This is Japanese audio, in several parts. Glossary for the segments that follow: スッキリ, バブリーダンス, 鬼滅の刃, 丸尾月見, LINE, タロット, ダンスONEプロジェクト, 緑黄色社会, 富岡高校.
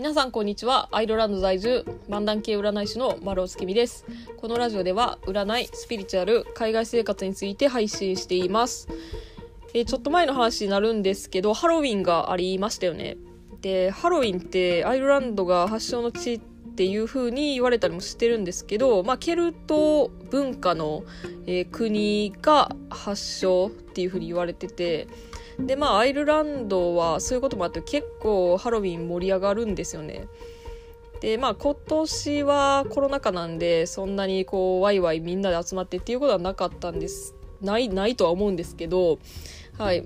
皆さんこんにちは。アイルランド在住漫談系占い師の丸尾月見です。このラジオでは占い、スピリチュアル、海外生活について配信しています。ちょっと前の話になるんですけど、ハロウィンがありましたよね。で、ハロウィンってアイルランドが発祥の地っていう風に言われたりもしてるんですけど、ケルト文化の、国が発祥っていう風に言われてて、でアイルランドはそういうこともあって結構ハロウィン盛り上がるんですよね。で今年はコロナ禍なんで、そんなにこうワイワイみんなで集まってっていうことはなかったんですないとは思うんですけど、はい、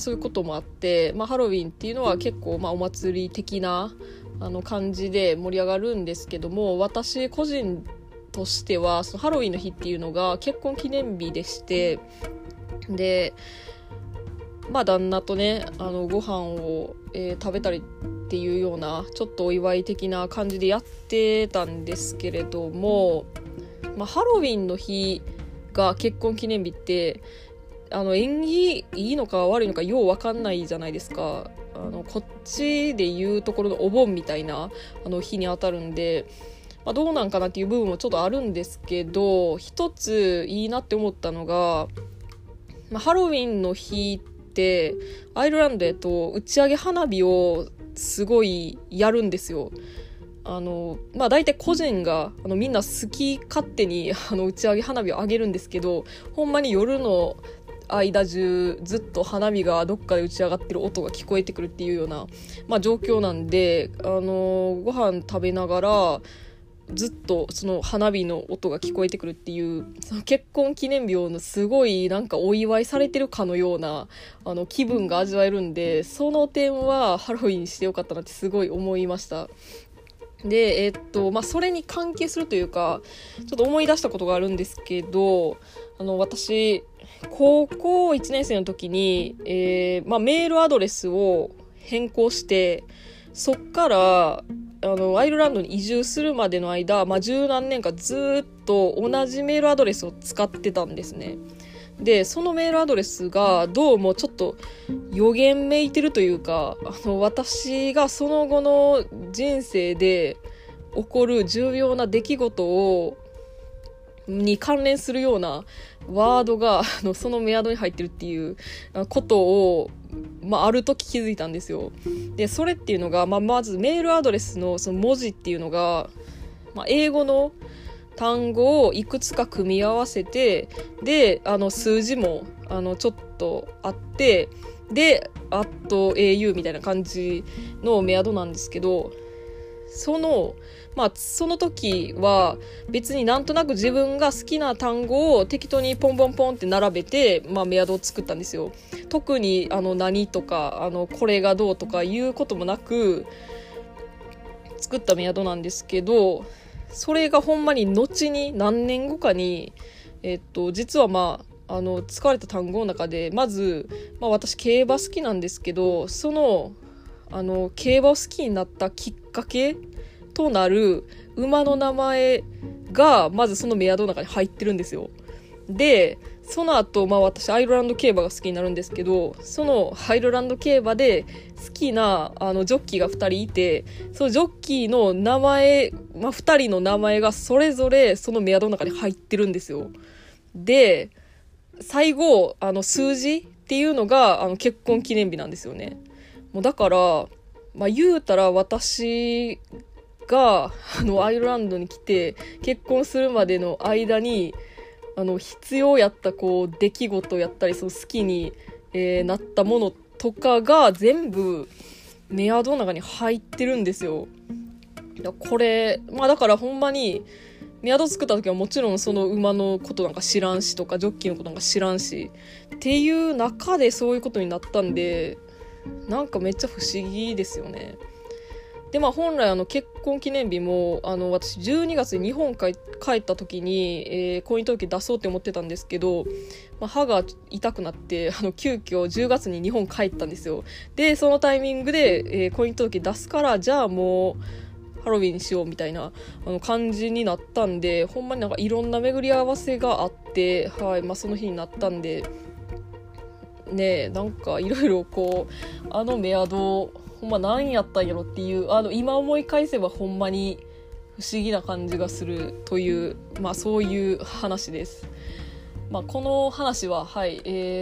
そういうこともあって、ハロウィンっていうのは結構、お祭り的な感じで盛り上がるんですけども、私個人としてはそのハロウィンの日っていうのが結婚記念日でして、で旦那とねご飯を、食べたりっていうようなちょっとお祝い的な感じでやってたんですけれども、ハロウィンの日が結婚記念日って縁起いいのか悪いのかよう分かんないじゃないですか。こっちでいうところのお盆みたいな日に当たるんで、どうなんかなっていう部分もちょっとあるんですけど、一ついいなって思ったのが、ハロウィンの日ってアイルランドだと打ち上げ花火をすごいやるんですよ。大体個人がみんな好き勝手に打ち上げ花火を上げるんですけど、ほんまに夜の間中ずっと花火がどっかで打ち上がってる音が聞こえてくるっていうような、状況なんで、ご飯食べながらずっとその花火の音が聞こえてくるっていう、その結婚記念日のすごいお祝いされてるかのような気分が味わえるんで、その点はハロウィンにしてよかったなってすごい思いました。でそれに関係するというか、ちょっと思い出したことがあるんですけど、私高校1年生の時に、メールアドレスを変更して、そっからアイルランドに移住するまでの間、十何年間ずっと同じメールアドレスを使ってたんですね。でそのメールアドレスがどうもちょっと予言めいてるというか、私がその後の人生で起こる重要な出来事に関連するようなワードがそのメアドに入ってるっていうことを、ある時気づいたんですよ。でそれっていうのが、まずメールアドレスのその文字っていうのが、英語の単語をいくつか組み合わせて、で数字もちょっとあって、であと au みたいな感じのメアドなんですけど、その時は別になんとなく自分が好きな単語を適当にポンポンポンって並べて、メアドを作ったんですよ。特に何とかこれがどうとかいうこともなく作ったメアドなんですけど、それがほんまに後に何年後かに、実は使われた単語の中で、まず、私競馬好きなんですけど、その競馬を好きになったきっかけとなる馬の名前がまずそのメアドの中に入ってるんですよ。でその後、私アイルランド競馬が好きになるんですけど、そのアイルランド競馬で好きなジョッキーが2人いて、そのジョッキーの名前、2人の名前がそれぞれそのメアドの中に入ってるんですよ。で最後数字っていうのが結婚記念日なんですよね。もうだから、言うたら私がアイルランドに来て結婚するまでの間に必要やった出来事やったり、その好きに、なったものとかが全部メアドの中に入ってるんですよ。これ、だからほんまにメアド作った時はもちろんその馬のことなんか知らんしとか、ジョッキーのことなんか知らんしっていう中でそういうことになったんで、めっちゃ不思議ですよね。で本来結婚記念日も私12月に日本帰った時に、婚姻届出そうって思ってたんですけど、歯が痛くなって急遽10月に日本帰ったんですよ。でそのタイミングで、婚姻届出すから、じゃあもうハロウィンしようみたいな感じになったんで、ほんまにいろんな巡り合わせがあって、はいその日になったんでね、いろいろメアドほんま何やったんやろっていう、今思い返せばほんまに不思議な感じがするという、そういう話です。この話は、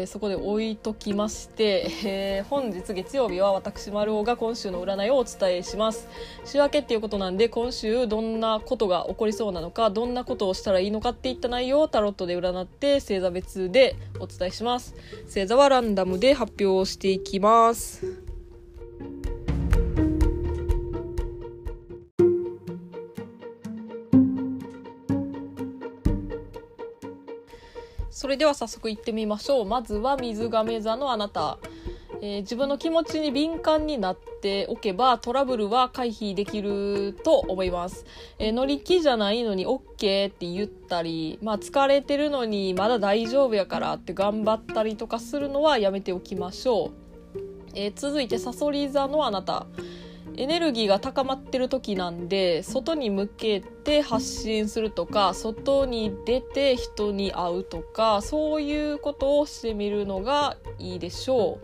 そこで置いときまして、本日月曜日は私丸尾が今週の占いをお伝えします。週明けっていうことなんで、今週どんなことが起こりそうなのか、どんなことをしたらいいのかっていった内容をタロットで占って星座別でお伝えします。星座はランダムで発表していきます。それでは早速行ってみましょう。まずは水亀座のあなた、自分の気持ちに敏感になっておけばトラブルは回避できると思います。乗り気じゃないのに OK って言ったり、疲れてるのにまだ大丈夫やからって頑張ったりとかするのはやめておきましょう。続いて蠍座座のあなた、エネルギーが高まってる時なんで、外に向けて発信するとか、外に出て人に会うとか、そういうことをしてみるのがいいでしょ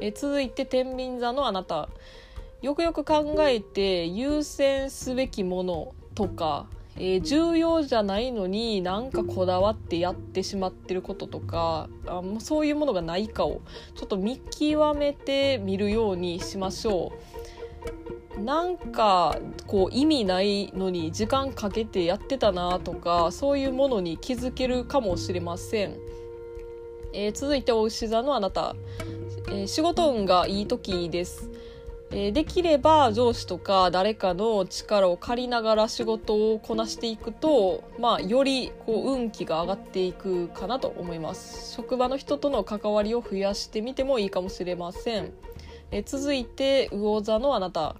う。続いて天秤座のあなた、よくよく考えて優先すべきものとか、重要じゃないのになんかこだわってやってしまってることとか、もうそういうものがないかをちょっと見極めてみるようにしましょう。なんかこう意味ないのに時間かけてやってたなとか、そういうものに気づけるかもしれません。続いて牡牛座のあなた、仕事運がいい時です。できれば上司とか誰かの力を借りながら仕事をこなしていくと、よりこう運気が上がっていくかなと思います。職場の人との関わりを増やしてみてもいいかもしれません。続いて魚座のあなた、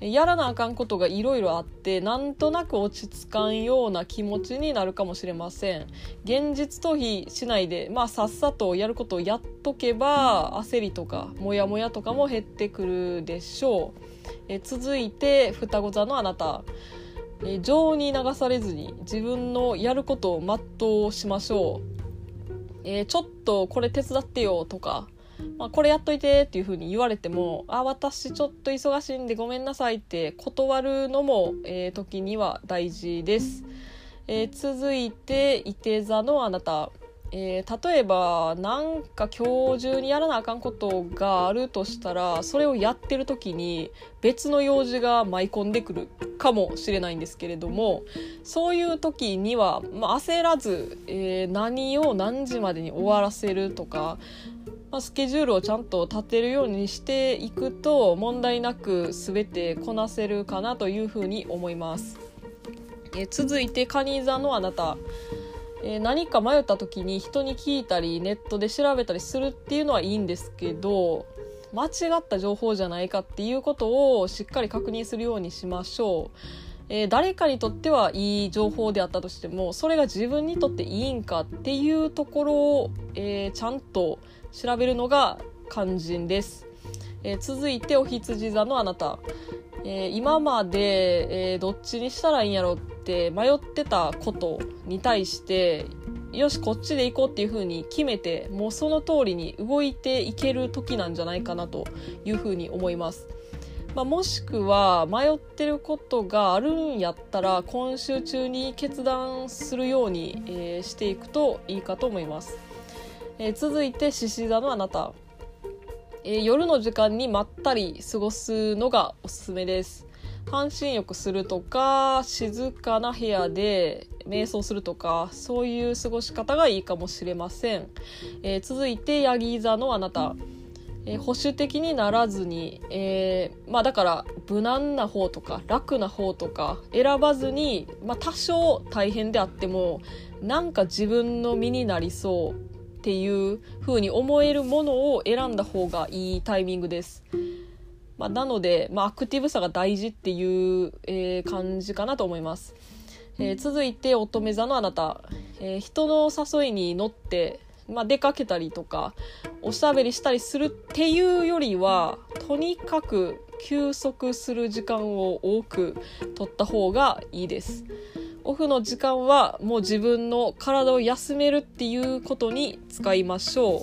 やらなあかんことがいろいろあって、なんとなく落ち着かんような気持ちになるかもしれません。現実逃避しないで、さっさとやることをやっとけば焦りとかモヤモヤとかも減ってくるでしょう。続いて双子座のあなた、情に流されずに自分のやることを全うしましょう。ちょっとこれ手伝ってよとか、これやっといてっていう風に言われても、私ちょっと忙しいんでごめんなさいって断るのも、時には大事です。続いていて座のあなた、例えばなんか今日中にやらなあかんことがあるとしたら、それをやってる時に別の用事が舞い込んでくるかもしれないんですけれども、そういう時には、焦らず、何を何時までに終わらせるとか、スケジュールをちゃんと立てるようにしていくと問題なく全てこなせるかなというふうに思います。続いて蟹座のあなた、何か迷った時に人に聞いたりネットで調べたりするっていうのはいいんですけど、間違った情報じゃないかっていうことをしっかり確認するようにしましょう。誰かにとってはいい情報であったとしても、それが自分にとっていいんかっていうところを、ちゃんと調べるのが肝心です。続いてお羊座のあなた、今まで、どっちにしたらいいんやろって迷ってたことに対して、よしこっちで行こうっていう風に決めて、もうその通りに動いていける時なんじゃないかなという風に思います。もしくは迷ってることがあるんやったら、今週中に決断するように、していくといいかと思います。続いて獅子座のあなた、夜の時間にまったり過ごすのがおすすめです。半身浴するとか、静かな部屋で瞑想するとか、そういう過ごし方がいいかもしれません。続いてヤギ座のあなた、保守的にならずに、だから無難な方とか楽な方とか選ばずに、多少大変であってもなんか自分の身になりそうっていう風に思えるものを選んだ方がいいタイミングです。なので、アクティブさが大事っていう、感じかなと思います。続いて乙女座のあなた、人の誘いに乗って出かけたりとかおしゃべりしたりするっていうよりは、とにかく休息する時間を多く取った方がいいです。オフの時間はもう自分の体を休めるっていうことに使いましょう。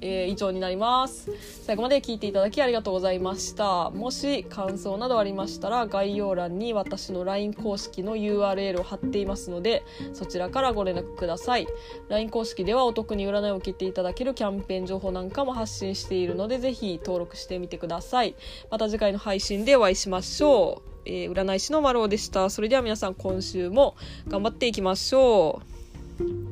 以上になります。最後まで聞いていただきありがとうございました。もし感想などありましたら概要欄に私の LINE 公式の URL を貼っていますので、そちらからご連絡ください。 LINE 公式ではお得に占いを受けていただけるキャンペーン情報なんかも発信しているので、ぜひ登録してみてください。また次回の配信でお会いしましょう。占い師のまろうでした。それでは皆さん、今週も頑張っていきましょう。